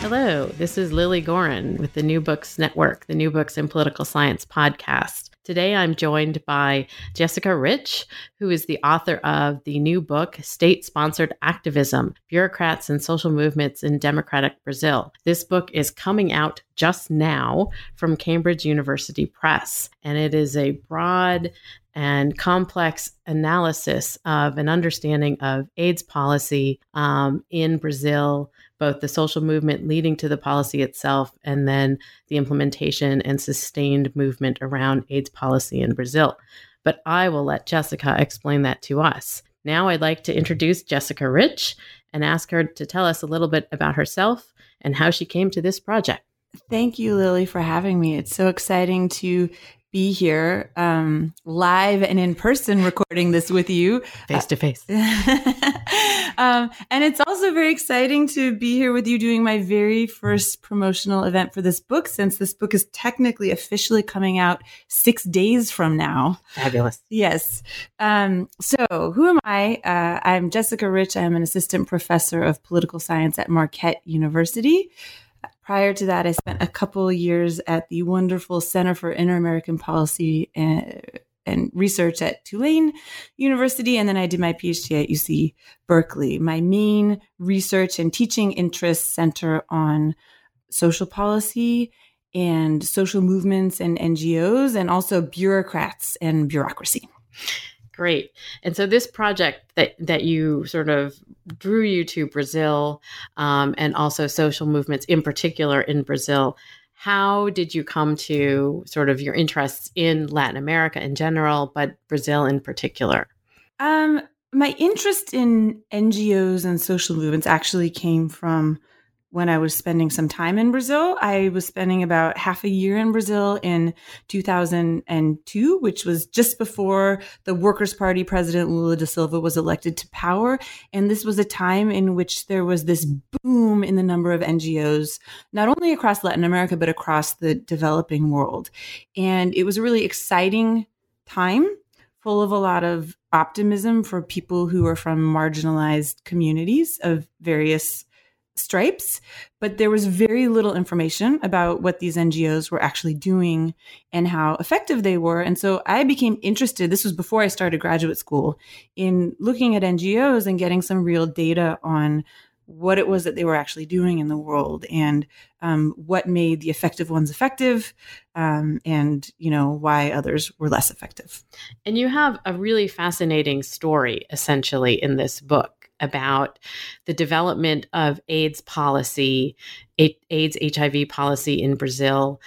Hello, this is Lily Gorin with the New Books Network, the New Books in Political Science podcast. Today I'm joined by Jessica Rich, who is the author of the new book, State-Sponsored Activism, Bureaucrats and Social Movements in Democratic Brazil. This book is coming out just now from Cambridge University Press, and it is a broad and complex analysis of an understanding of AIDS policy in Brazil, both the social movement leading to the policy itself, and then the implementation and sustained movement around AIDS policy in Brazil. But I will let Jessica explain that to us. Now I'd like to introduce Jessica Rich and ask her to tell us a little bit about herself and how she came to this project. Thank you, Lily, for having me. It's so exciting to be here live and in person recording this with you. Face to face. And it's also very exciting to be here with you doing my very first promotional event for this book, since this book is technically officially coming out 6 days from now. Fabulous. Yes. So who am I? I'm Jessica Rich. I'm an assistant professor of political science at Marquette University. Prior to that, I spent a couple of years at the wonderful Center for Inter-American Policy and Research at Tulane University, and then I did my PhD at UC Berkeley. My main research and teaching interests center on social policy and social movements and NGOs, and also bureaucrats and bureaucracy. Great. And so this project that you sort of drew you to Brazil, and also social movements in particular in Brazil, how did you come to sort of your interests in Latin America in general, but Brazil in particular? My interest in NGOs and social movements actually came from when I was spending some time in Brazil. I was spending about half a year in Brazil in 2002, which was just before the Workers' Party president Lula da Silva was elected to power. And this was a time in which there was this boom in the number of NGOs, not only across Latin America, but across the developing world. And it was a really exciting time, full of a lot of optimism for people who are from marginalized communities of various stripes, but there was very little information about what these NGOs were actually doing and how effective they were. And so I became interested, this was before I started graduate school, in looking at NGOs and getting some real data on what it was that they were actually doing in the world, and what made the effective ones effective, and why others were less effective. And you have a really fascinating story essentially in this book about the development of AIDS policy, HIV policy in Brazil,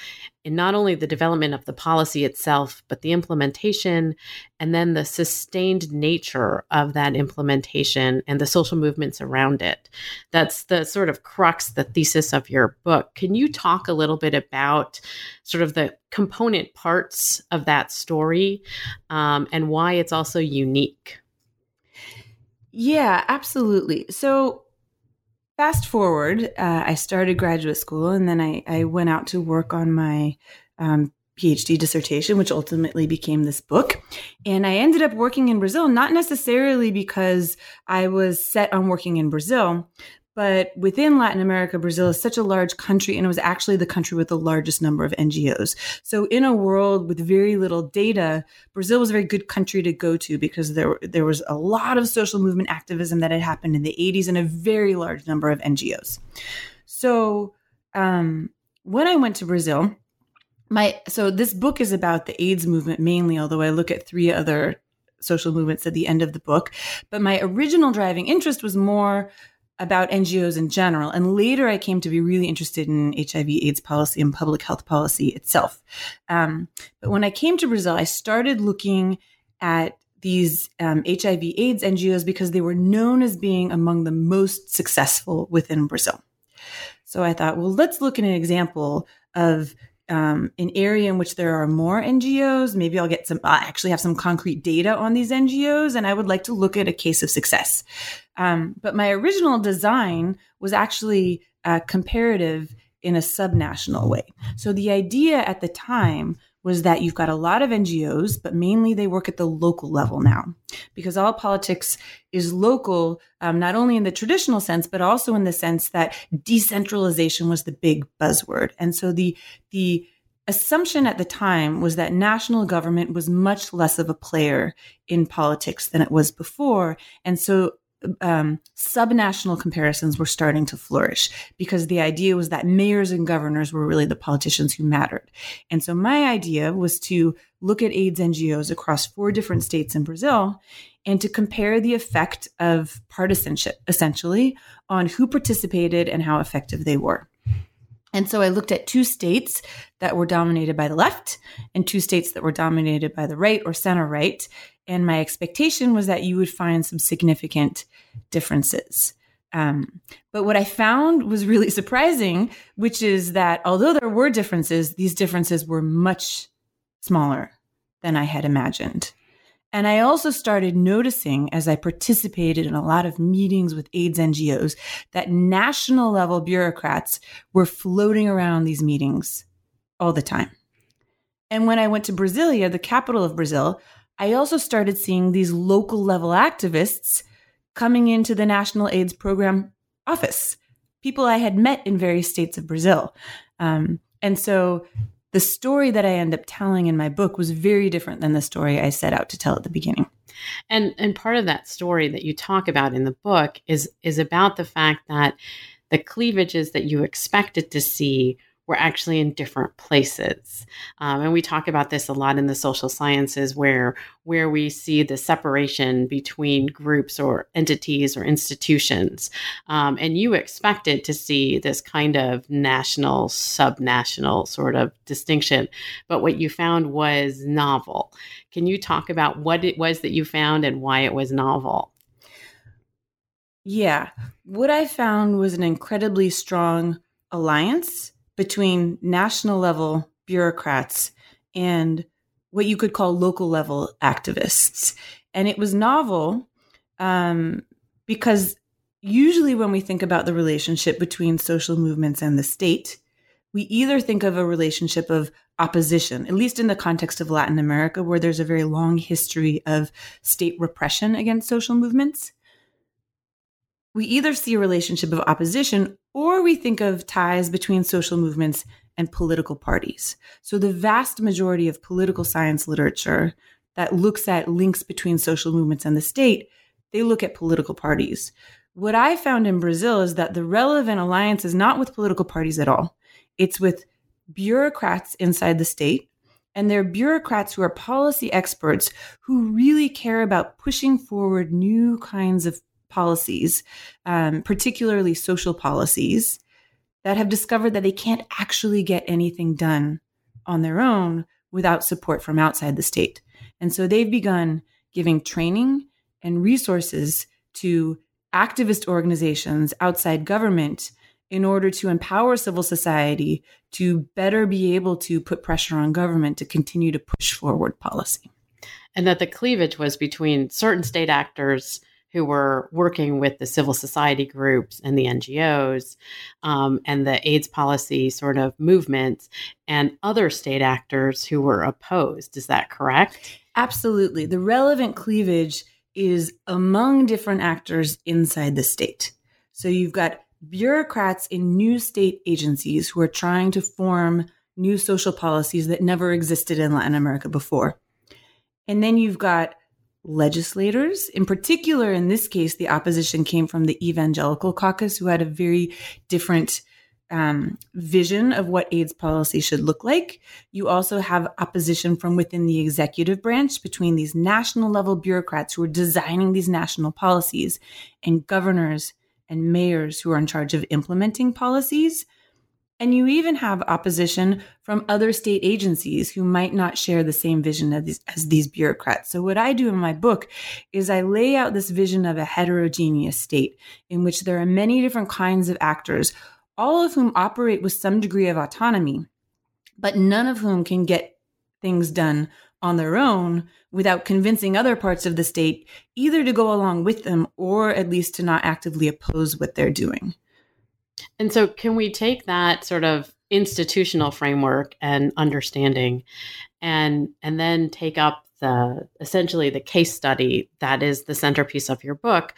and not only the development of the policy itself, but the implementation and then the sustained nature of that implementation and the social movements around it. That's the sort of crux, the thesis of your book. Can you talk a little bit about sort of the component parts of that story, and why it's also unique? Yeah, absolutely. So fast forward, I started graduate school, and then I went out to work on my PhD dissertation, which ultimately became this book. And I ended up working in Brazil, not necessarily because I was set on working in Brazil, but within Latin America, Brazil is such a large country, and it was actually the country with the largest number of NGOs. So in a world with very little data, Brazil was a very good country to go to, because there was a lot of social movement activism that had happened in the 80s and a very large number of NGOs. So when I went to Brazil, so this book is about the AIDS movement mainly, although I look at three other social movements at the end of the book. But my original driving interest was more about NGOs in general. And later I came to be really interested in HIV AIDS policy and public health policy itself. But when I came to Brazil, I started looking at these HIV AIDS NGOs because they were known as being among the most successful within Brazil. So I thought, well, let's look at an example of an area in which there are more NGOs. Maybe I'll get some, I actually have some concrete data on these NGOs, and I would like to look at a case of success. But my original design was actually comparative in a subnational way. So the idea at the time was that you've got a lot of NGOs, but mainly they work at the local level now, because all politics is local, not only in the traditional sense, but also in the sense that decentralization was the big buzzword. And so the assumption at the time was that national government was much less of a player in politics than it was before. And so subnational comparisons were starting to flourish, because the idea was that mayors and governors were really the politicians who mattered. And so my idea was to look at AIDS NGOs across 4 different states in Brazil and to compare the effect of partisanship, essentially, on who participated and how effective they were. And so I looked at 2 states that were dominated by the left and 2 states that were dominated by the right or center-right. And my expectation was that you would find some significant differences. But what I found was really surprising, which is that although there were differences, these differences were much smaller than I had imagined. And I also started noticing, as I participated in a lot of meetings with AIDS NGOs, that national level bureaucrats were floating around these meetings all the time. And when I went to Brasilia, the capital of Brazil, I also started seeing these local level activists coming into the National AIDS Program office, people I had met in various states of Brazil. And so the story that I end up telling in my book was very different than the story I set out to tell at the beginning. And part of that story that you talk about in the book is about the fact that the cleavages that you expected to see were actually in different places. And we talk about this a lot in the social sciences, where we see the separation between groups or entities or institutions. And you expected to see this kind of national, subnational sort of distinction, but what you found was novel. Can you talk about what it was that you found and why it was novel? Yeah. What I found was an incredibly strong alliance between national level bureaucrats and what you could call local level activists. And it was novel because usually when we think about the relationship between social movements and the state, we either think of a relationship of opposition, at least in the context of Latin America, where there's a very long history of state repression against social movements. We either see a relationship of opposition, or we think of ties between social movements and political parties. So the vast majority of political science literature that looks at links between social movements and the state, they look at political parties. What I found in Brazil is that the relevant alliance is not with political parties at all. It's with bureaucrats inside the state, and they're bureaucrats who are policy experts who really care about pushing forward new kinds of policies, particularly social policies, that have discovered that they can't actually get anything done on their own without support from outside the state. And so they've begun giving training and resources to activist organizations outside government in order to empower civil society to better be able to put pressure on government to continue to push forward policy. And that the cleavage was between certain state actors who were working with the civil society groups and the NGOs and the AIDS policy sort of movements, and other state actors who were opposed. Is that correct? Absolutely. The relevant cleavage is among different actors inside the state. So you've got bureaucrats in new state agencies who are trying to form new social policies that never existed in Latin America before. And then you've got legislators. In particular, in this case, the opposition came from the evangelical caucus, who had a very different vision of what AIDS policy should look like. You also have opposition from within the executive branch between these national level bureaucrats who are designing these national policies and governors and mayors who are in charge of implementing policies. And you even have opposition from other state agencies who might not share the same vision as these bureaucrats. So what I do in my book is I lay out this vision of a heterogeneous state in which there are many different kinds of actors, all of whom operate with some degree of autonomy, but none of whom can get things done on their own without convincing other parts of the state either to go along with them or at least to not actively oppose what they're doing. And so can we take that sort of institutional framework and understanding and then take up essentially the case study that is the centerpiece of your book,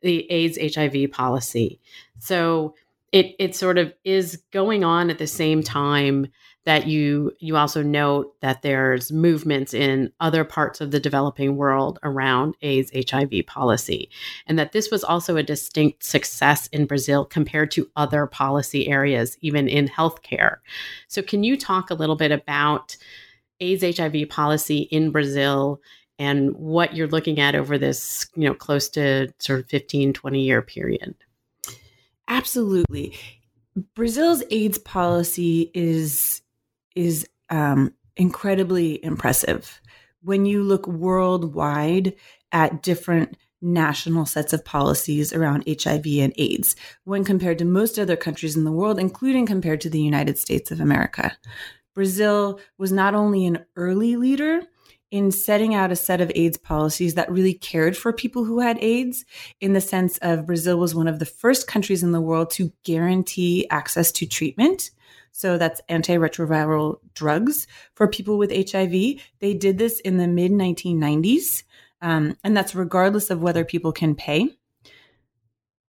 the AIDS/HIV policy. So it sort of is going on at the same time that you also note that there's movements in other parts of the developing world around AIDS/HIV policy, and that this was also a distinct success in Brazil compared to other policy areas, even in healthcare. So can you talk a little bit about AIDS/HIV policy in Brazil and what you're looking at over this, close to sort of 15, 20-year period? Absolutely. Brazil's AIDS policy is incredibly impressive. When you look worldwide at different national sets of policies around HIV and AIDS, when compared to most other countries in the world, including compared to the United States of America, Brazil was not only an early leader in setting out a set of AIDS policies that really cared for people who had AIDS, in the sense of Brazil was one of the first countries in the world to guarantee access to treatment. So that's antiretroviral drugs for people with HIV. They did this in the mid-1990s, and that's regardless of whether people can pay.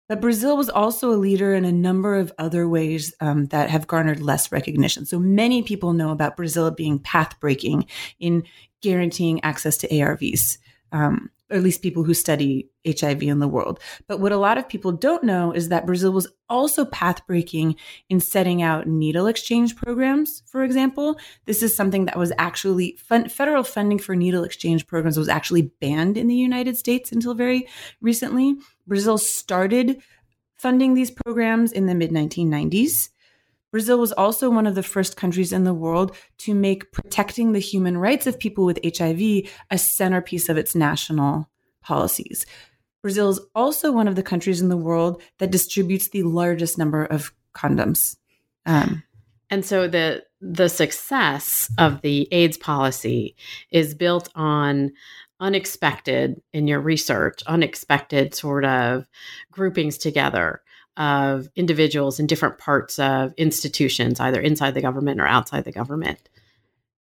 But Brazil was also a leader in a number of other ways that have garnered less recognition. So many people know about Brazil being path-breaking in guaranteeing access to ARVs, or at least people who study HIV in the world. But what a lot of people don't know is that Brazil was also path-breaking in setting out needle exchange programs, for example. This is something that was actually federal funding for needle exchange programs was actually banned in the United States until very recently. Brazil started funding these programs in the mid-1990s. Brazil was also one of the first countries in the world to make protecting the human rights of people with HIV a centerpiece of its national policies. Brazil is also one of the countries in the world that distributes the largest number of condoms. And so the success of the AIDS policy is built on unexpected, in your research, unexpected sort of groupings together of individuals in different parts of institutions, either inside the government or outside the government.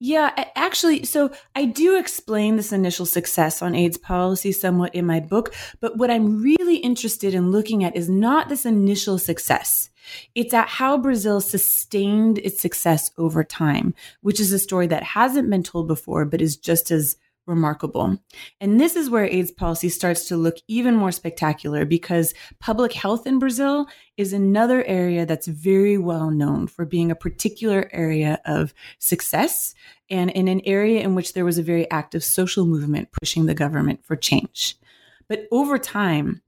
Yeah, actually, so I do explain this initial success on AIDS policy somewhat in my book, but what I'm really interested in looking at is not this initial success. It's at how Brazil sustained its success over time, which is a story that hasn't been told before, but is just as remarkable. And this is where AIDS policy starts to look even more spectacular, because public health in Brazil is another area that's very well known for being a particular area of success, and in an area in which there was a very active social movement pushing the government for change. But over time,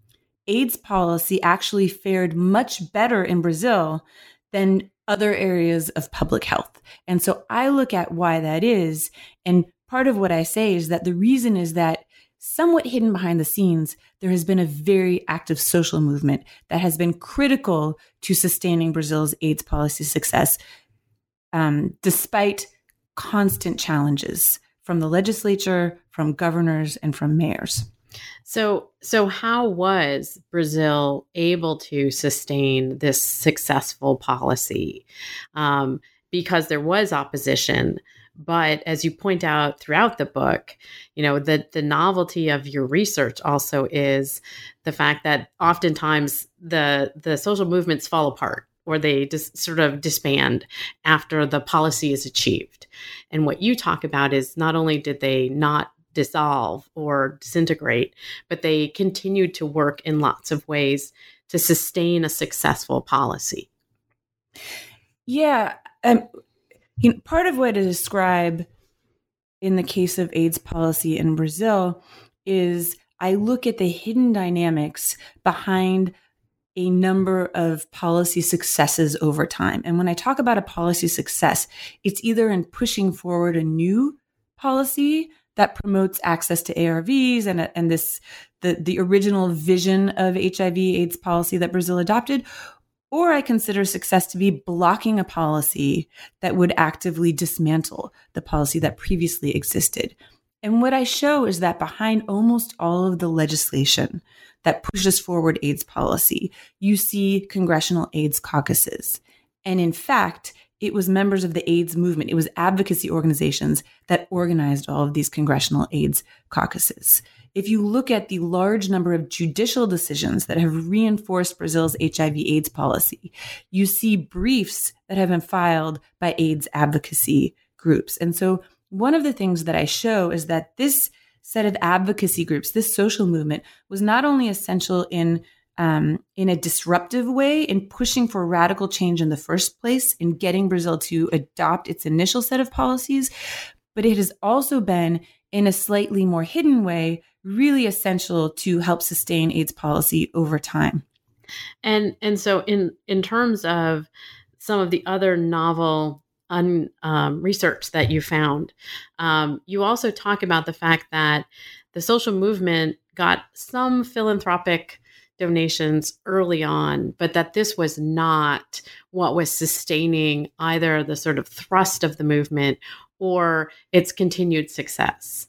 AIDS policy actually fared much better in Brazil than other areas of public health. And so I look at why that is, and part of what I say is that the reason is that, somewhat hidden behind the scenes, there has been a very active social movement that has been critical to sustaining Brazil's AIDS policy success, despite constant challenges from the legislature, from governors, and from mayors. So how was Brazil able to sustain this successful policy? Because there was opposition. But as you point out throughout the book, the novelty of your research also is the fact that oftentimes the social movements fall apart, or they just sort of disband after the policy is achieved. And what you talk about is not only did they not dissolve or disintegrate, but they continued to work in lots of ways to sustain a successful policy. Yeah. Part of what I describe in the case of AIDS policy in Brazil is I look at the hidden dynamics behind a number of policy successes over time. And when I talk about a policy success, it's either in pushing forward a new policy that promotes access to ARVs and the original vision of HIV/AIDS policy that Brazil adopted, Or I consider success to be blocking a policy that would actively dismantle the policy that previously existed. And what I show is that behind almost all of the legislation that pushes forward AIDS policy, you see congressional AIDS caucuses. And in fact, it was members of the AIDS movement. It was advocacy organizations that organized all of these congressional AIDS caucuses. If you look at the large number of judicial decisions that have reinforced Brazil's HIV/AIDS policy, you see briefs that have been filed by AIDS advocacy groups. And so one of the things that I show is that this set of advocacy groups, this social movement, was not only essential in a disruptive way in pushing for radical change in the first place, in getting Brazil to adopt its initial set of policies, but it has also been, in a slightly more hidden way, really essential to help sustain AIDS policy over time. And so in terms of some of the other novel research that you found, you also talk about the fact that the social movement got some philanthropic donations early on, but that this was not what was sustaining either the sort of thrust of the movement or its continued success.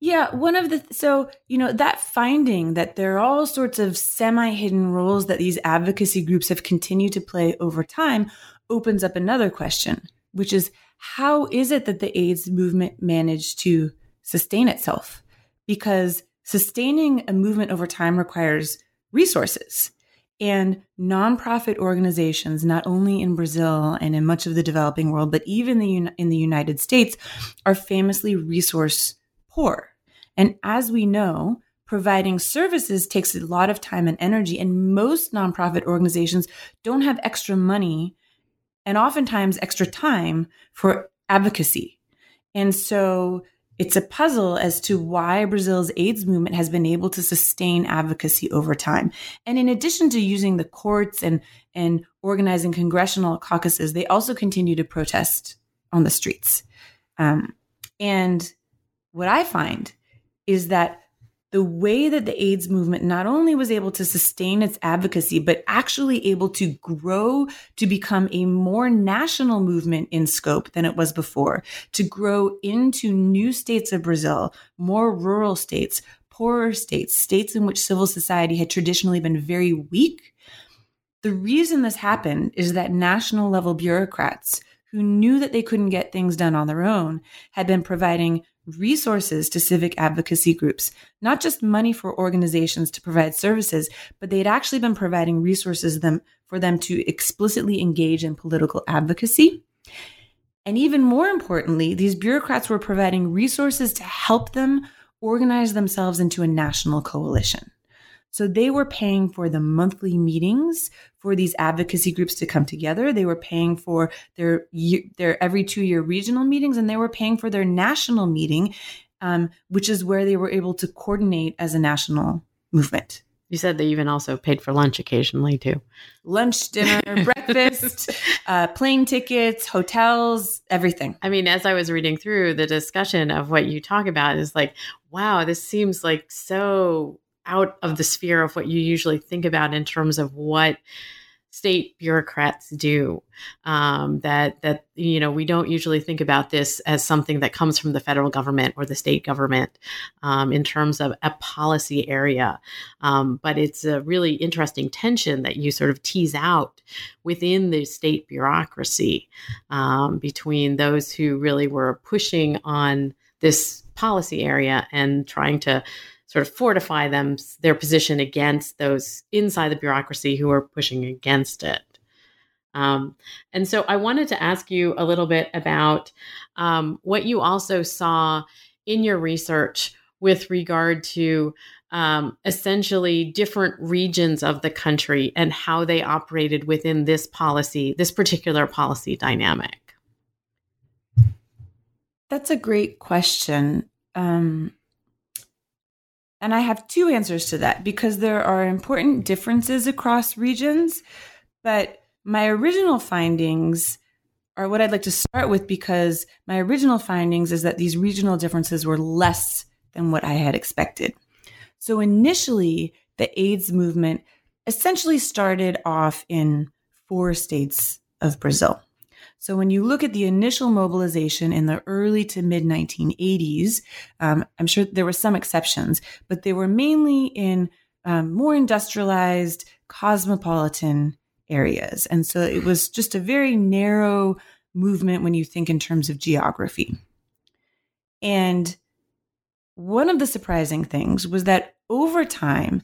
Yeah, that finding that there are all sorts of semi-hidden roles that these advocacy groups have continued to play over time opens up another question, which is, how is it that the AIDS movement managed to sustain itself? Because sustaining a movement over time requires resources. And nonprofit organizations, not only in Brazil and in much of the developing world, but even in the United States, are famously resource poor. And as we know, providing services takes a lot of time and energy, and most nonprofit organizations don't have extra money and oftentimes extra time for advocacy. And so it's a puzzle as to why Brazil's AIDS movement has been able to sustain advocacy over time. And in addition to using the courts and organizing congressional caucuses, they also continue to protest on the streets. And what I find is that the way that the AIDS movement not only was able to sustain its advocacy, but actually able to grow to become a more national movement in scope than it was before, to grow into new states of Brazil, more rural states, poorer states, states in which civil society had traditionally been very weak. The reason this happened is that national level bureaucrats who knew that they couldn't get things done on their own had been providing resources to civic advocacy groups, not just money for organizations to provide services, but they had actually been providing resources for them to explicitly engage in political advocacy. And even more importantly, these bureaucrats were providing resources to help them organize themselves into a national coalition. So they were paying for the monthly meetings for these advocacy groups to come together. They were paying for their every 2-year regional meetings, and they were paying for their national meeting, which is where they were able to coordinate as a national movement. You said they even also paid for lunch occasionally too. Lunch, dinner, breakfast, plane tickets, hotels, everything. I mean, as I was reading through the discussion of what you talk about, is like, wow, this seems like so out of the sphere of what you usually think about in terms of what state bureaucrats do. That you know, we don't usually think about this as something that comes from the federal government or the state government in terms of a policy area. But it's a really interesting tension that you sort of tease out within the state bureaucracy between those who really were pushing on this policy area and trying to sort of fortify their position against those inside the bureaucracy who are pushing against it. And so I wanted to ask you a little bit about what you also saw in your research with regard to essentially different regions of the country and how they operated within this policy, this particular policy dynamic. That's a great question. And I have two answers to that, because there are important differences across regions. But my original findings are what I'd like to start with, because my original findings is that these regional differences were less than what I had expected. So initially, the AIDS movement essentially started off in 4 states of Brazil. So when you look at the initial mobilization in the early to mid-1980s, I'm sure there were some exceptions, but they were mainly in more industrialized, cosmopolitan areas. And so it was just a very narrow movement when you think in terms of geography. And one of the surprising things was that over time,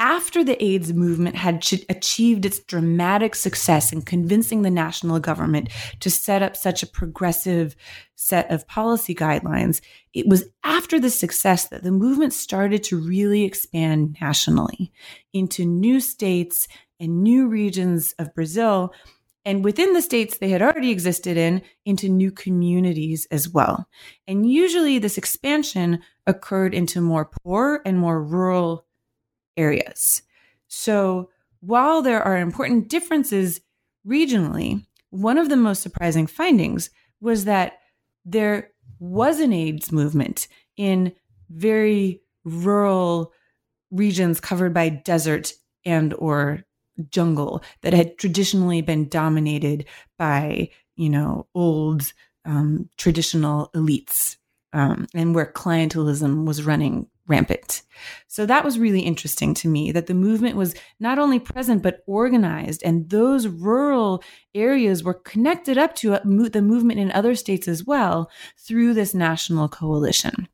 after the AIDS movement had achieved its dramatic success in convincing the national government to set up such a progressive set of policy guidelines, it was after the success that the movement started to really expand nationally into new states and new regions of Brazil, and within the states they had already existed in, into new communities as well. And usually this expansion occurred into more poor and more rural areas. So while there are important differences regionally, one of the most surprising findings was that there was an AIDS movement in very rural regions covered by desert and or jungle that had traditionally been dominated by, old traditional elites and where clientelism was running rampant. So that was really interesting to me, that the movement was not only present, but organized. And those rural areas were connected up to the movement in other states as well through this national coalition.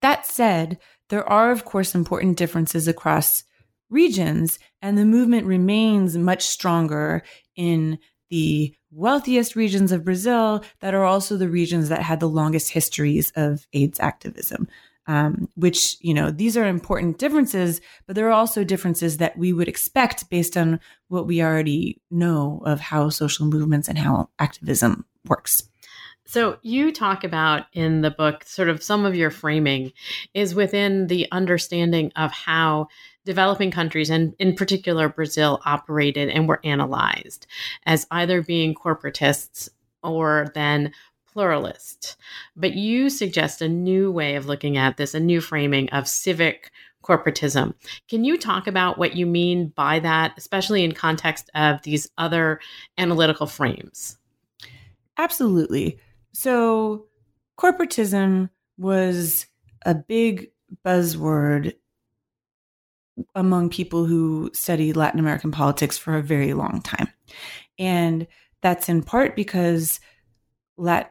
That said, there are, of course, important differences across regions, and the movement remains much stronger in the wealthiest regions of Brazil that are also the regions that had the longest histories of AIDS activism. Which, these are important differences, but there are also differences that we would expect based on what we already know of how social movements and how activism works. So you talk about in the book, sort of some of your framing is within the understanding of how developing countries, and in particular Brazil, operated and were analyzed as either being corporatists or then pluralist, but you suggest a new way of looking at this, a new framing of civic corporatism. Can you talk about what you mean by that, especially in context of these other analytical frames? Absolutely. So corporatism was a big buzzword among people who study Latin American politics for a very long time. And that's in part because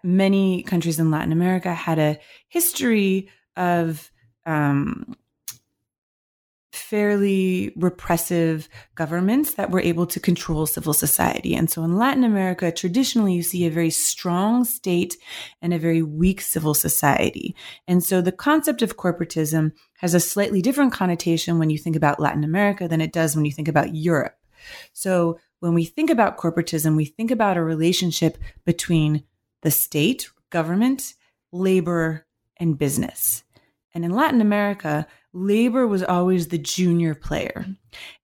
many countries in Latin America had a history of fairly repressive governments that were able to control civil society. And so in Latin America, traditionally, you see a very strong state and a very weak civil society. And so the concept of corporatism has a slightly different connotation when you think about Latin America than it does when you think about Europe. So when we think about corporatism, we think about a relationship between the state, government, labor, and business. And in Latin America, labor was always the junior player.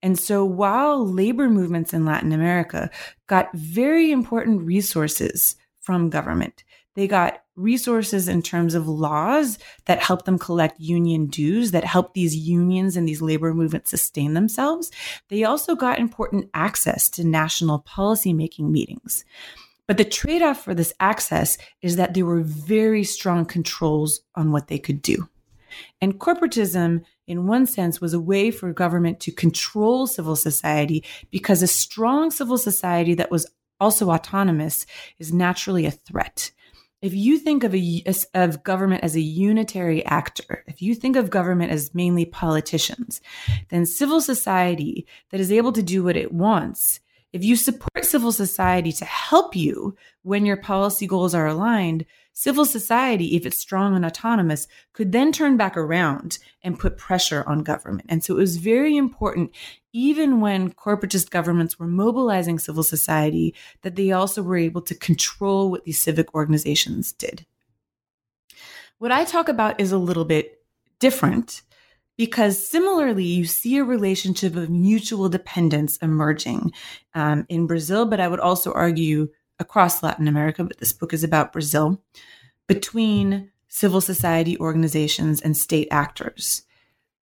And so while labor movements in Latin America got very important resources from government, they got resources in terms of laws that helped them collect union dues, that helped these unions and these labor movements sustain themselves. They also got important access to national policymaking meetings. But the trade-off for this access is that there were very strong controls on what they could do. And corporatism, in one sense, was a way for government to control civil society, because a strong civil society that was also autonomous is naturally a threat. If you think of government as a unitary actor, if you think of government as mainly politicians, then civil society that is able to do what it wants, if you support civil society to help you when your policy goals are aligned, civil society, if it's strong and autonomous, could then turn back around and put pressure on government. And so it was very important, even when corporatist governments were mobilizing civil society, that they also were able to control what these civic organizations did. What I talk about is a little bit different, because similarly, you see a relationship of mutual dependence emerging in Brazil, but I would also argue across Latin America, but this book is about Brazil, between civil society organizations and state actors.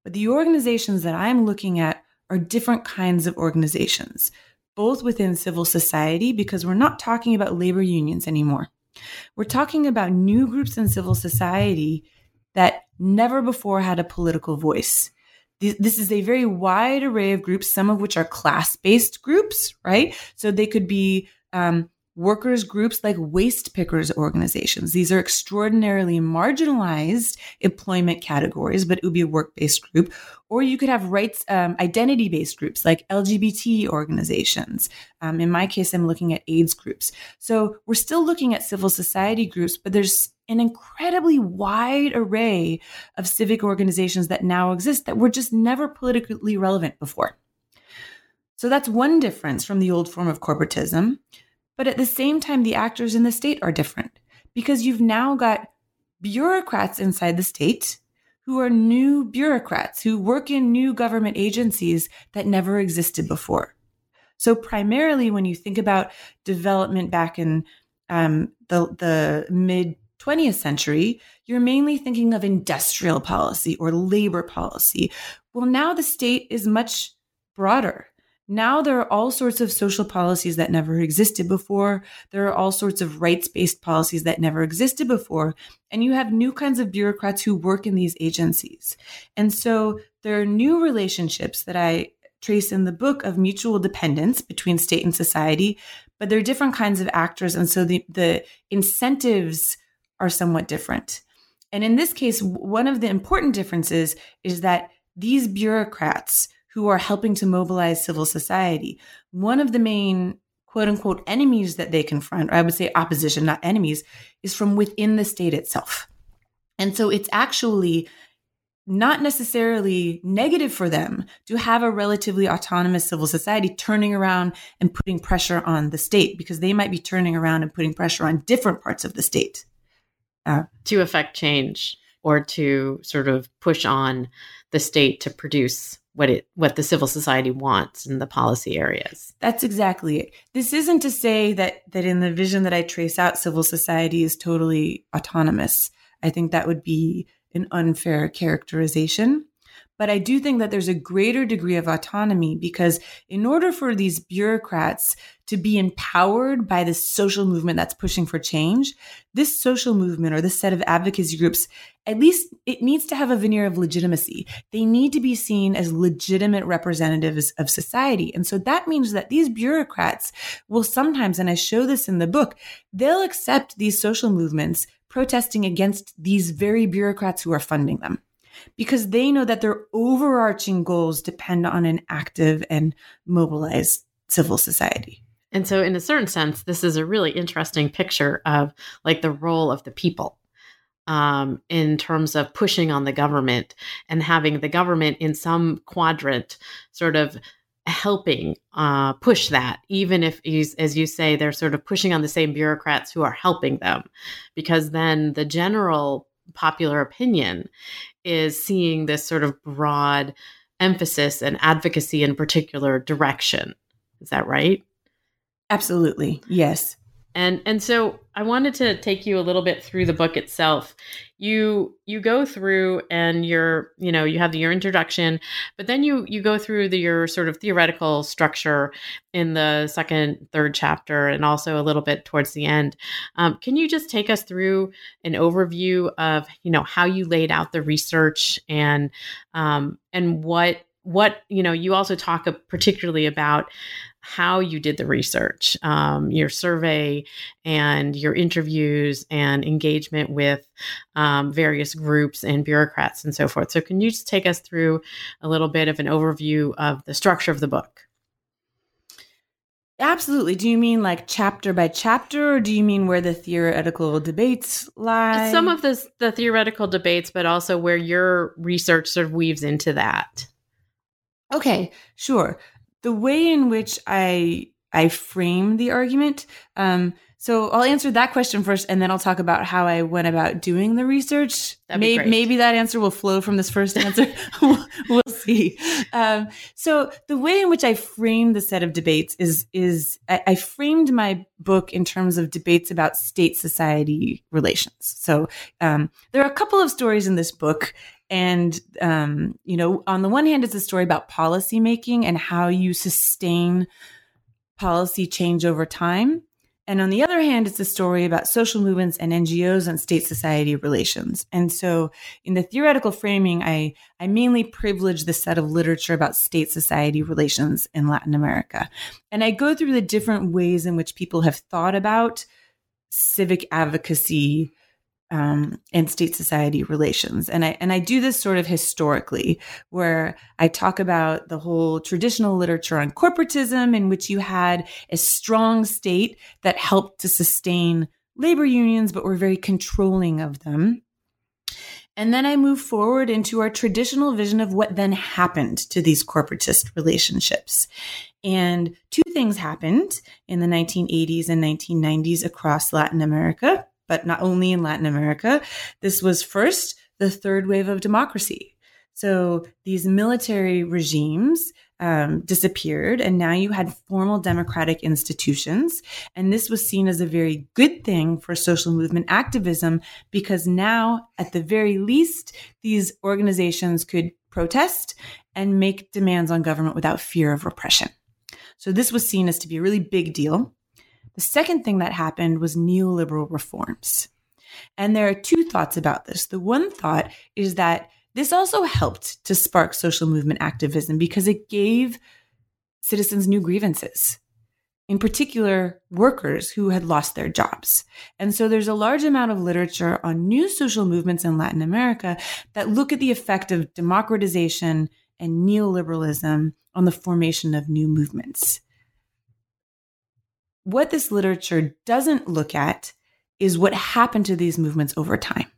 But the organizations that I'm looking at are different kinds of organizations, both within civil society, because we're not talking about labor unions anymore. We're talking about new groups in civil society that never before had a political voice. This is a very wide array of groups, some of which are class-based groups, right? So they could be workers' groups like waste pickers organizations. These are extraordinarily marginalized employment categories, but it would be a work-based group. Or you could have rights, identity-based groups like LGBT organizations. In my case, I'm looking at AIDS groups. So we're still looking at civil society groups, but there's an incredibly wide array of civic organizations that now exist that were just never politically relevant before. So that's one difference from the old form of corporatism. But at the same time, the actors in the state are different because you've now got bureaucrats inside the state who are new bureaucrats who work in new government agencies that never existed before. So primarily when you think about development back in the mid-20th century, you're mainly thinking of industrial policy or labor policy. Well, now the state is much broader. Now there are all sorts of social policies that never existed before. There are all sorts of rights-based policies that never existed before. And you have new kinds of bureaucrats who work in these agencies. And so there are new relationships that I trace in the book of mutual dependence between state and society, but there are different kinds of actors. And so the incentives are somewhat different. And in this case, one of the important differences is that these bureaucrats who are helping to mobilize civil society. One of the main, quote unquote, enemies that they confront, or I would say opposition, not enemies, is from within the state itself. And so it's actually not necessarily negative for them to have a relatively autonomous civil society turning around and putting pressure on the state, because they might be turning around and putting pressure on different parts of the state. To affect change or to sort of push on the state to produce what the civil society wants in the policy areas. That's exactly it. This isn't to say that in the vision that I trace out, civil society is totally autonomous. I think that would be an unfair characterization. But I do think that there's a greater degree of autonomy because in order for these bureaucrats to be empowered by this social movement that's pushing for change, this social movement or this set of advocacy groups, at least it needs to have a veneer of legitimacy. They need to be seen as legitimate representatives of society. And so that means that these bureaucrats will sometimes, and I show this in the book, they'll accept these social movements protesting against these very bureaucrats who are funding them, because they know that their overarching goals depend on an active and mobilized civil society. And so in a certain sense, this is a really interesting picture of like the role of the people in terms of pushing on the government and having the government in some quadrant sort of helping push that, even if, as you say, they're sort of pushing on the same bureaucrats who are helping them, because then the general popular opinion is seeing this sort of broad emphasis and advocacy in particular direction. Is that right? Absolutely. Yes. And so I wanted to take you a little bit through the book itself. You go through and you have your introduction, but then you go through your sort of theoretical structure in the second, third chapter, and also a little bit towards the end. Can you just take us through an overview of, how you laid out the research and what you also talk particularly about how you did the research, your survey and your interviews and engagement with various groups and bureaucrats and so forth. So can you just take us through a little bit of an overview of the structure of the book? Absolutely. Do you mean like chapter by chapter, or do you mean where the theoretical debates lie? Some of the theoretical debates, but also where your research sort of weaves into that. Okay, sure. The way in which I frame the argument. So I'll answer that question first, and then I'll talk about how I went about doing the research. Maybe that answer will flow from this first answer. We'll see. So the way in which I framed the set of debates is I framed my book in terms of debates about state-society relations. So there are a couple of stories in this book. And, on the one hand, it's a story about policymaking and how you sustain policy change over time. And on the other hand, it's a story about social movements and NGOs and state-society relations. And so in the theoretical framing, I mainly privilege the set of literature about state-society relations in Latin America. And I go through the different ways in which people have thought about civic advocacy and state-society relations. And I do this sort of historically, where I talk about the whole traditional literature on corporatism, in which you had a strong state that helped to sustain labor unions, but were very controlling of them. And then I move forward into our traditional vision of what then happened to these corporatist relationships. And two things happened in the 1980s and 1990s across Latin America. But not only in Latin America, this was first the third wave of democracy. So these military regimes disappeared, and now you had formal democratic institutions. And this was seen as a very good thing for social movement activism, because now, at the very least, these organizations could protest and make demands on government without fear of repression. So this was seen as to be a really big deal. The second thing that happened was neoliberal reforms. And there are two thoughts about this. The one thought is that this also helped to spark social movement activism because it gave citizens new grievances, in particular workers who had lost their jobs. And so there's a large amount of literature on new social movements in Latin America that look at the effect of democratization and neoliberalism on the formation of new movements. What this literature doesn't look at is what happened to these movements over time.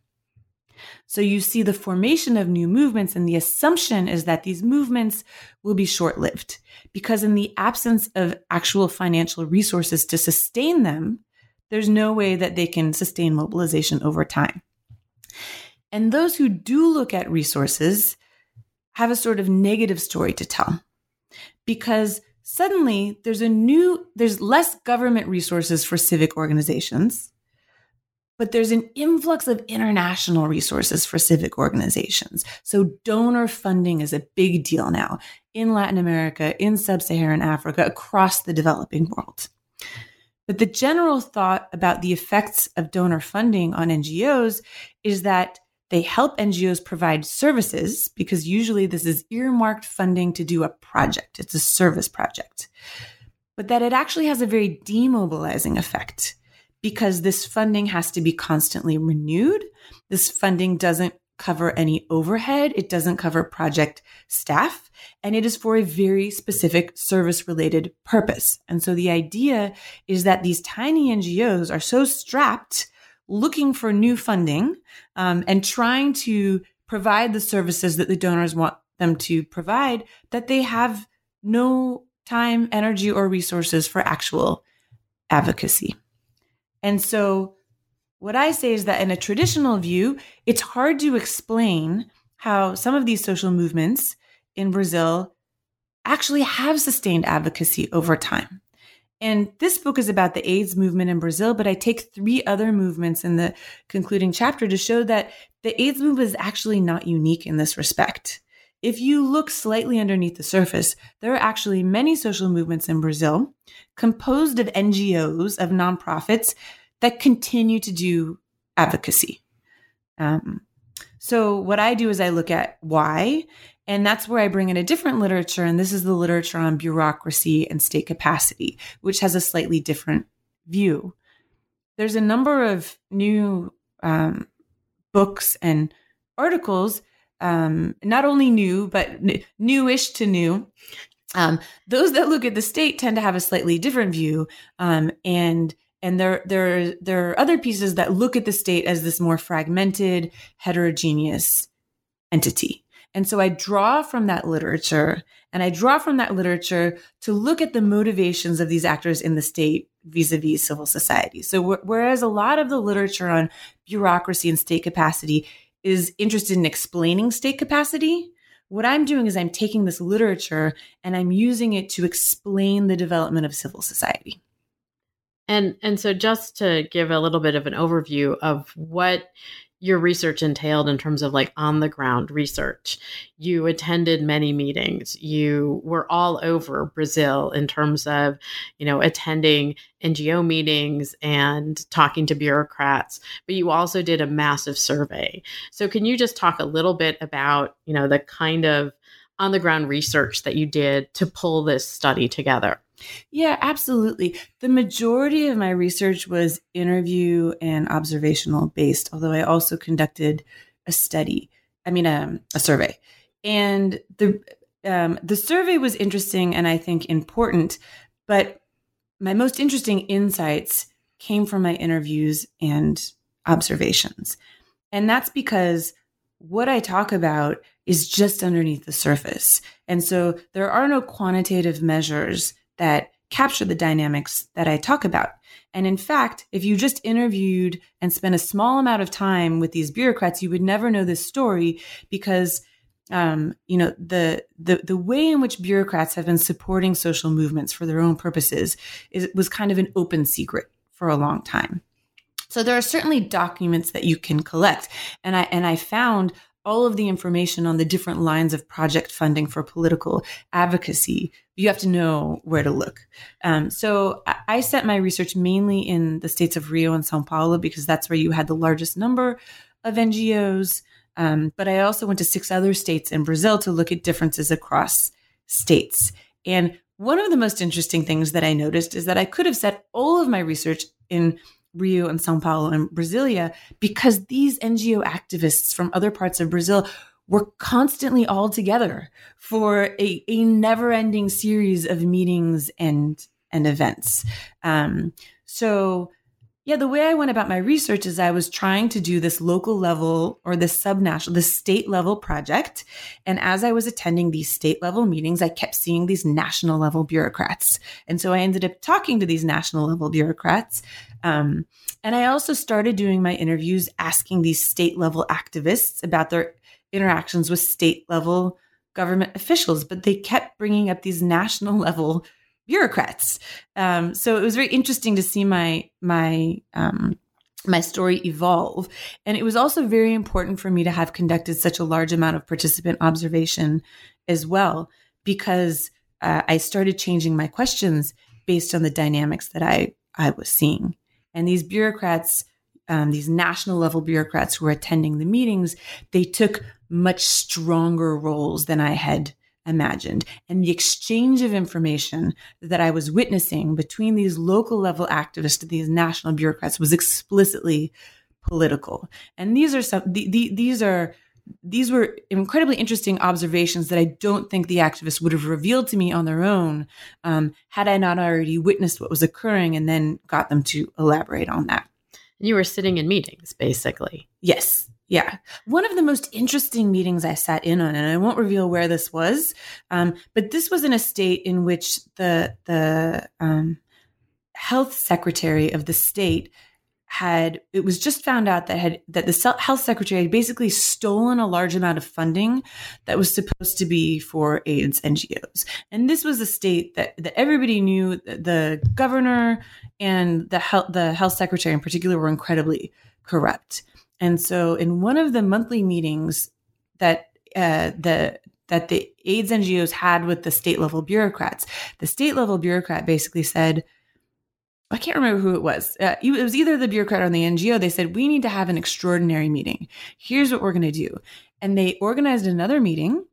So you see the formation of new movements, and the assumption is that these movements will be short-lived, because in the absence of actual financial resources to sustain them, there's no way that they can sustain mobilization over time. And those who do look at resources have a sort of negative story to tell, because suddenly, there's less government resources for civic organizations, but there's an influx of international resources for civic organizations. So donor funding is a big deal now in Latin America, in sub-Saharan Africa, across the developing world. But the general thought about the effects of donor funding on NGOs is that they help NGOs provide services, because usually this is earmarked funding to do a project. It's a service project. But that it actually has a very demobilizing effect, because this funding has to be constantly renewed. This funding doesn't cover any overhead. It doesn't cover project staff. And it is for a very specific service-related purpose. And so the idea is that these tiny NGOs are so strapped, looking for new funding and trying to provide the services that the donors want them to provide, that they have no time, energy, or resources for actual advocacy. And so what I say is that in a traditional view, it's hard to explain how some of these social movements in Brazil actually have sustained advocacy over time. And this book is about the AIDS movement in Brazil, but I take three other movements in the concluding chapter to show that the AIDS movement is actually not unique in this respect. If you look slightly underneath the surface, there are actually many social movements in Brazil composed of NGOs, of nonprofits, that continue to do advocacy. So what I do is I look at why, and that's where I bring in a different literature, and this is the literature on bureaucracy and state capacity, which has a slightly different view. There's a number of new books and articles, not only new, but newish to new. Those that look at the state tend to have a slightly different view, and there are other pieces that look at the state as this more fragmented, heterogeneous entity. And so I draw from that literature, to look at the motivations of these actors in the state vis-a-vis civil society. So whereas a lot of the literature on bureaucracy and state capacity is interested in explaining state capacity, what I'm doing is I'm taking this literature and I'm using it to explain the development of civil society. And so just to give a little bit of an overview of what your research entailed in terms of like on the ground research. You attended many meetings. You were all over Brazil in terms of, you know, attending NGO meetings and talking to bureaucrats, but you also did a massive survey. So can you just talk a little bit about, you know, the kind of on the ground research that you did to pull this study together? Yeah, absolutely. The majority of my research was interview and observational based, although I also conducted a survey. And the survey was interesting and I think important, but my most interesting insights came from my interviews and observations. And that's because what I talk about is just underneath the surface. And so there are no quantitative measures that capture the dynamics that I talk about. And in fact, if you just interviewed and spent a small amount of time with these bureaucrats, you would never know this story because, you know, the way in which bureaucrats have been supporting social movements for their own purposes was kind of an open secret for a long time. So there are certainly documents that you can collect. And I found all of the information on the different lines of project funding for political advocacy. You have to know where to look. So I set my research mainly in the states of Rio and São Paulo because that's where you had the largest number of NGOs. But I also went to 6 other states in Brazil to look at differences across states. And one of the most interesting things that I noticed is that I could have set all of my research in Rio and São Paulo and Brasilia because these NGO activists from other parts of Brazil were constantly all together for a never-ending series of meetings and events. So the way I went about my research is I was trying to do this local level or this subnational, this state level project. And as I was attending these state level meetings, I kept seeing these national level bureaucrats. And so I ended up talking to these national level bureaucrats. And I also started doing my interviews, asking these state level activists about their interactions with state level government officials, but they kept bringing up these national level bureaucrats. So it was very interesting to see my story evolve. And it was also very important for me to have conducted such a large amount of participant observation as well, because I started changing my questions based on the dynamics that I was seeing. And these bureaucrats, these national level bureaucrats who were attending the meetings, they took much stronger roles than I had imagined. And the exchange of information that I was witnessing between these local level activists and these national bureaucrats was explicitly political. And these were incredibly interesting observations that I don't think the activists would have revealed to me on their own had I not already witnessed what was occurring and then got them to elaborate on that. And you were sitting in meetings, basically. Yes. Yeah. One of the most interesting meetings I sat in on, and I won't reveal where this was, but this was in a state in which the health secretary of the state was just found out that the health secretary had basically stolen a large amount of funding that was supposed to be for AIDS NGOs. And this was a state that everybody knew. The governor and the health secretary in particular were incredibly corrupt. And so in one of the monthly meetings that the AIDS NGOs had with the state level bureaucrats, the state level bureaucrat basically said, I can't remember who it was. It was either the bureaucrat or the NGO. They said, we need to have an extraordinary meeting. Here's what we're going to do. And they organized another meeting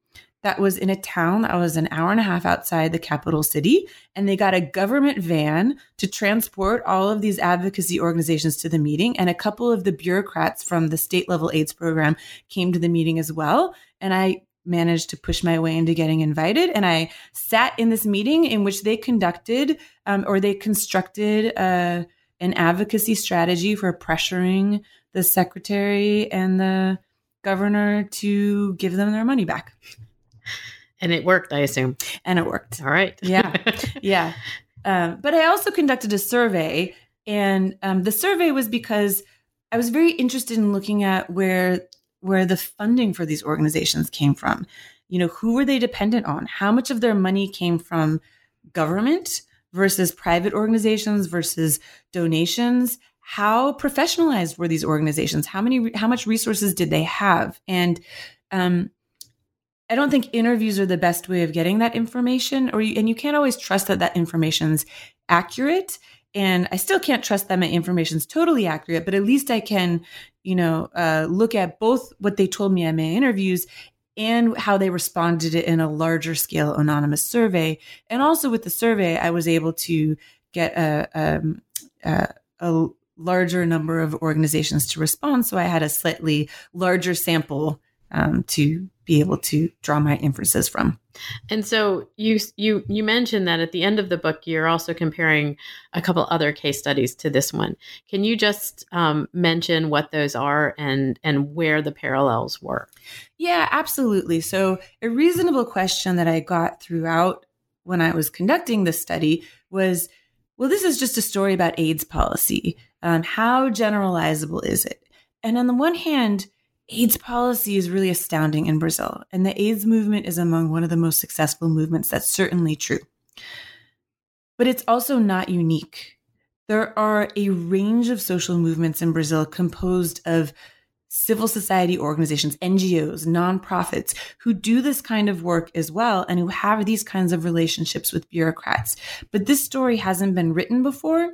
that was in a town that was an hour and a half outside the capital city. And they got a government van to transport all of these advocacy organizations to the meeting. And a couple of the bureaucrats from the state level AIDS program came to the meeting as well. And I managed to push my way into getting invited. And I sat in this meeting in which they constructed an advocacy strategy for pressuring the secretary and the governor to give them their money back. And it worked, I assume. And it worked. All right. Yeah. Yeah. But I also conducted a survey, and the survey was because I was very interested in looking at where the funding for these organizations came from. You know, who were they dependent on? How much of their money came from government versus private organizations versus donations? how professionalized were these organizations? How much resources did they have? And I don't think interviews are the best way of getting that information, and you can't always trust that information's accurate. And I still can't trust that my information's totally accurate, but at least I can, look at both what they told me in my interviews and how they responded in a larger scale anonymous survey. And also with the survey, I was able to get a larger number of organizations to respond. So I had a slightly larger sample to be able to draw my inferences from. And so you mentioned that at the end of the book, you're also comparing a couple other case studies to this one. Can you just mention what those are and where the parallels were? Yeah, absolutely. So a reasonable question that I got throughout when I was conducting this study was, well, this is just a story about AIDS policy. How generalizable is it? And on the one hand, AIDS policy is really astounding in Brazil, and the AIDS movement is among one of the most successful movements. That's certainly true. But it's also not unique. There are a range of social movements in Brazil composed of civil society organizations, NGOs, nonprofits who do this kind of work as well and who have these kinds of relationships with bureaucrats. But this story hasn't been written before.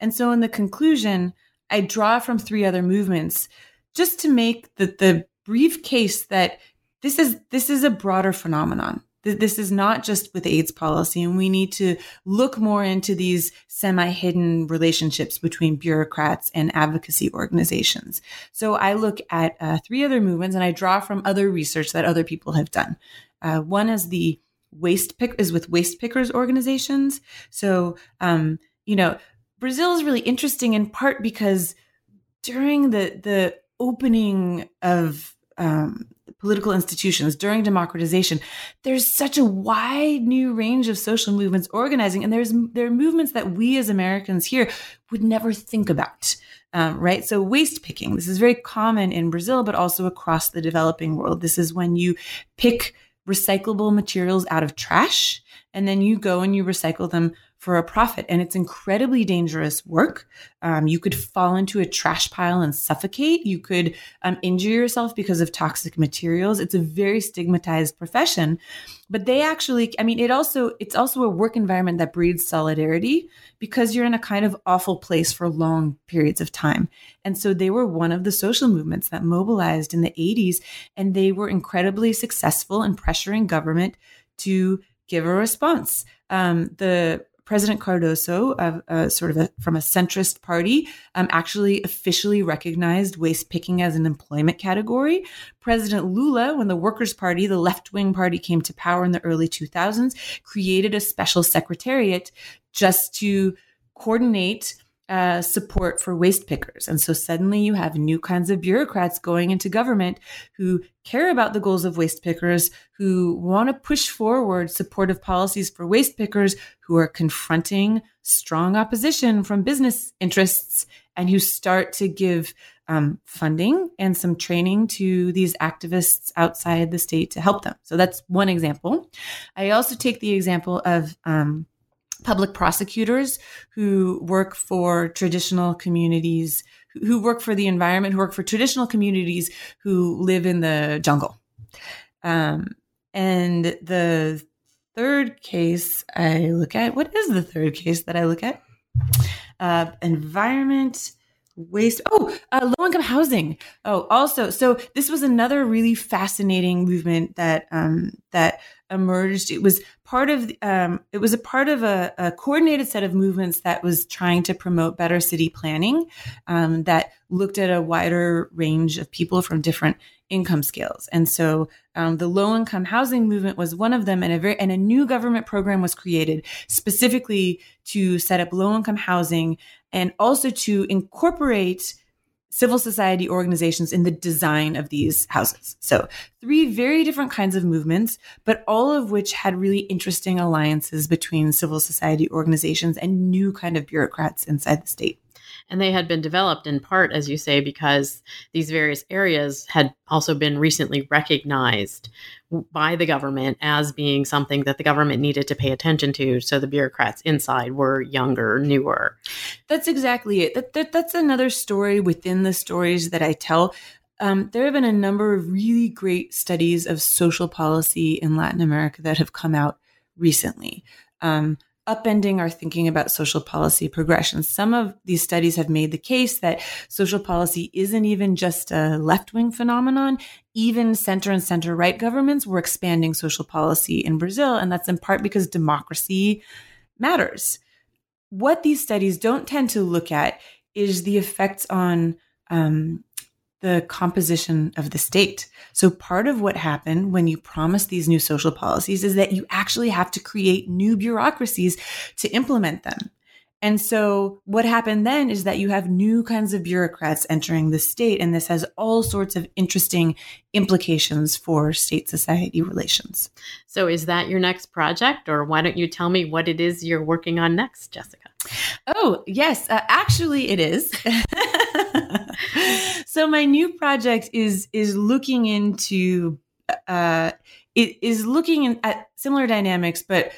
And so in the conclusion, I draw from three other movements just to make the brief case that this is a broader phenomenon. This is not just with AIDS policy, and we need to look more into these semi-hidden relationships between bureaucrats and advocacy organizations. So I look at three other movements, and I draw from other research that other people have done. One is with waste pickers organizations. So Brazil is really interesting in part because during the opening of political institutions, during democratization, there's such a wide new range of social movements organizing, and there are movements that we as Americans here would never think about, right? So waste picking, this is very common in Brazil, but also across the developing world. This is when you pick recyclable materials out of trash, and then you go and you recycle them for a profit. And it's incredibly dangerous work. You could fall into a trash pile and suffocate. You could injure yourself because of toxic materials. It's a very stigmatized profession. But they actually, it's also a work environment that breeds solidarity because you're in a kind of awful place for long periods of time. And so they were one of the social movements that mobilized in the 80s, and they were incredibly successful in pressuring government to give a response. The President Cardoso, from a centrist party, actually officially recognized waste picking as an employment category. President Lula, when the Workers' Party, the left-wing party, came to power in the early 2000s, created a special secretariat just to coordinate support for waste pickers. And so suddenly you have new kinds of bureaucrats going into government who care about the goals of waste pickers, who want to push forward supportive policies for waste pickers, who are confronting strong opposition from business interests, and who start to give funding and some training to these activists outside the state to help them. So that's one example. I also take the example of public prosecutors who work for traditional communities, who work for the environment, who work for traditional communities who live in the jungle. And the third case I look at, what is the third case that I look at? Environment, waste. Low-income housing. So this was another really fascinating movement that emerged. It was part of a coordinated set of movements that was trying to promote better city planning, that looked at a wider range of people from different income scales. And so the low-income housing movement was one of them, and a new government program was created specifically to set up low-income housing and also to incorporate civil society organizations in the design of these houses. So three very different kinds of movements, but all of which had really interesting alliances between civil society organizations and new kind of bureaucrats inside the state. And they had been developed in part, as you say, because these various areas had also been recently recognized by the government as being something that the government needed to pay attention to. So the bureaucrats inside were younger, newer. That's exactly it. That's another story within the stories that I tell. There have been a number of really great studies of social policy in Latin America that have come out recently, upending our thinking about social policy progression. Some of these studies have made the case that social policy isn't even just a left-wing phenomenon. Even center and center-right governments were expanding social policy in Brazil, and that's in part because democracy matters. What these studies don't tend to look at is the effects on the composition of the state. So part of what happened when you promise these new social policies is that you actually have to create new bureaucracies to implement them. And so what happened then is that you have new kinds of bureaucrats entering the state, and this has all sorts of interesting implications for state-society relations. So is that your next project, or why don't you tell me what it is you're working on next, Jessica? Oh, yes, actually it is. So my new project is looking into at similar dynamics, but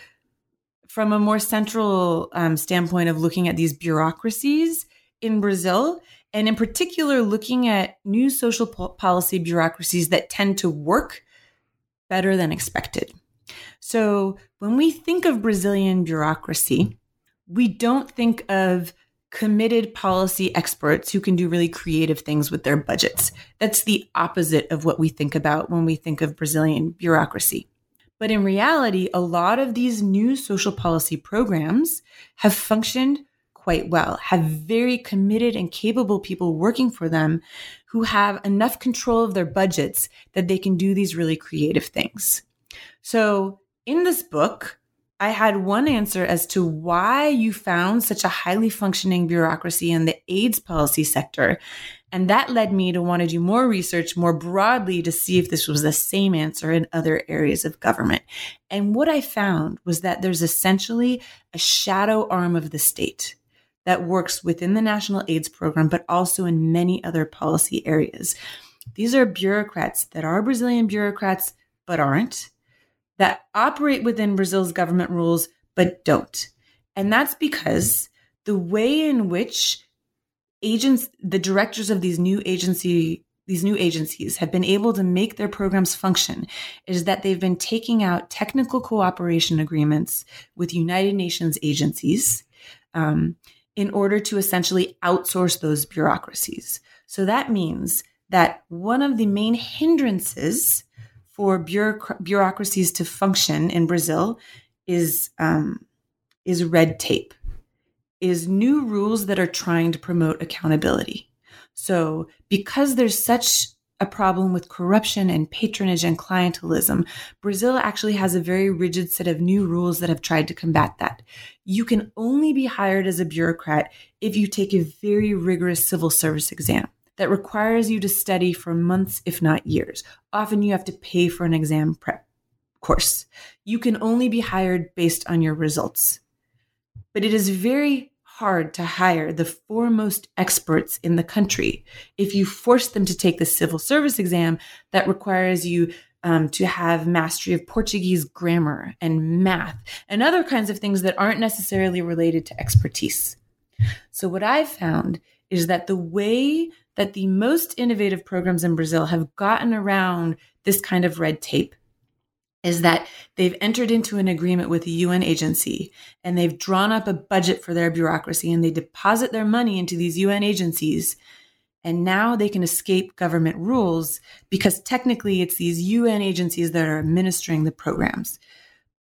from a more central standpoint of looking at these bureaucracies in Brazil, and in particular looking at new social policy bureaucracies that tend to work better than expected. So when we think of Brazilian bureaucracy, we don't think of committed policy experts who can do really creative things with their budgets. That's the opposite of what we think about when we think of Brazilian bureaucracy. But in reality, a lot of these new social policy programs have functioned quite well, have very committed and capable people working for them who have enough control of their budgets that they can do these really creative things. So in this book, I had one answer as to why you found such a highly functioning bureaucracy in the AIDS policy sector. And that led me to want to do more research more broadly to see if this was the same answer in other areas of government. And what I found was that there's essentially a shadow arm of the state that works within the National AIDS Program, but also in many other policy areas. These are bureaucrats that are Brazilian bureaucrats, but aren't, that operate within Brazil's government rules, but don't. And that's because the way in which the directors of these new agencies have been able to make their programs function is that they've been taking out technical cooperation agreements with United Nations agencies in order to essentially outsource those bureaucracies. So that means that one of the main hindrances for bureaucracies to function in Brazil is red tape, is new rules that are trying to promote accountability. So because there's such a problem with corruption and patronage and clientelism, Brazil actually has a very rigid set of new rules that have tried to combat that. You can only be hired as a bureaucrat if you take a very rigorous civil service exam that requires you to study for months, if not years. Often you have to pay for an exam prep course. You can only be hired based on your results. But it is very hard to hire the foremost experts in the country if you force them to take the civil service exam that requires you to have mastery of Portuguese grammar and math and other kinds of things that aren't necessarily related to expertise. So what I've found is that the way that the most innovative programs in Brazil have gotten around this kind of red tape is that they've entered into an agreement with a UN agency, and they've drawn up a budget for their bureaucracy, and they deposit their money into these UN agencies. And now they can escape government rules because technically it's these UN agencies that are administering the programs.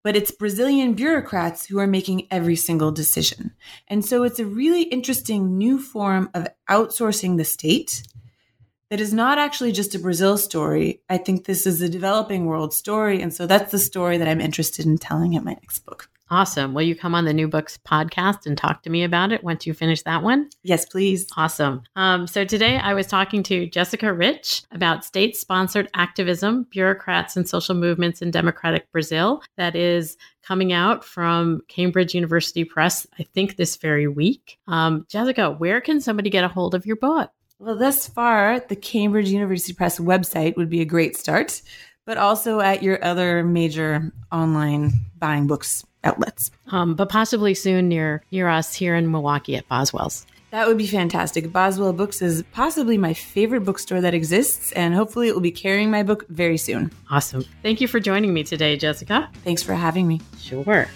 But it's Brazilian bureaucrats who are making every single decision. And so it's a really interesting new form of outsourcing the state that is not actually just a Brazil story. I think this is a developing world story. And so that's the story that I'm interested in telling in my next book. Awesome. Will you come on the New Books podcast and talk to me about it once you finish that one? Yes, please. Awesome. So today I was talking to Jessica Rich about state-sponsored activism, bureaucrats and social movements in democratic Brazil. That is coming out from Cambridge University Press, I think this very week. Jessica, where can somebody get a hold of your book? Well, thus far, the Cambridge University Press website would be a great start, but also at your other major online buying books outlets. But possibly soon near us here in Milwaukee at Boswell's. That would be fantastic. Boswell Books is possibly my favorite bookstore that exists, and hopefully it will be carrying my book very soon. Awesome. Thank you for joining me today, Jessica. Thanks for having me. Sure.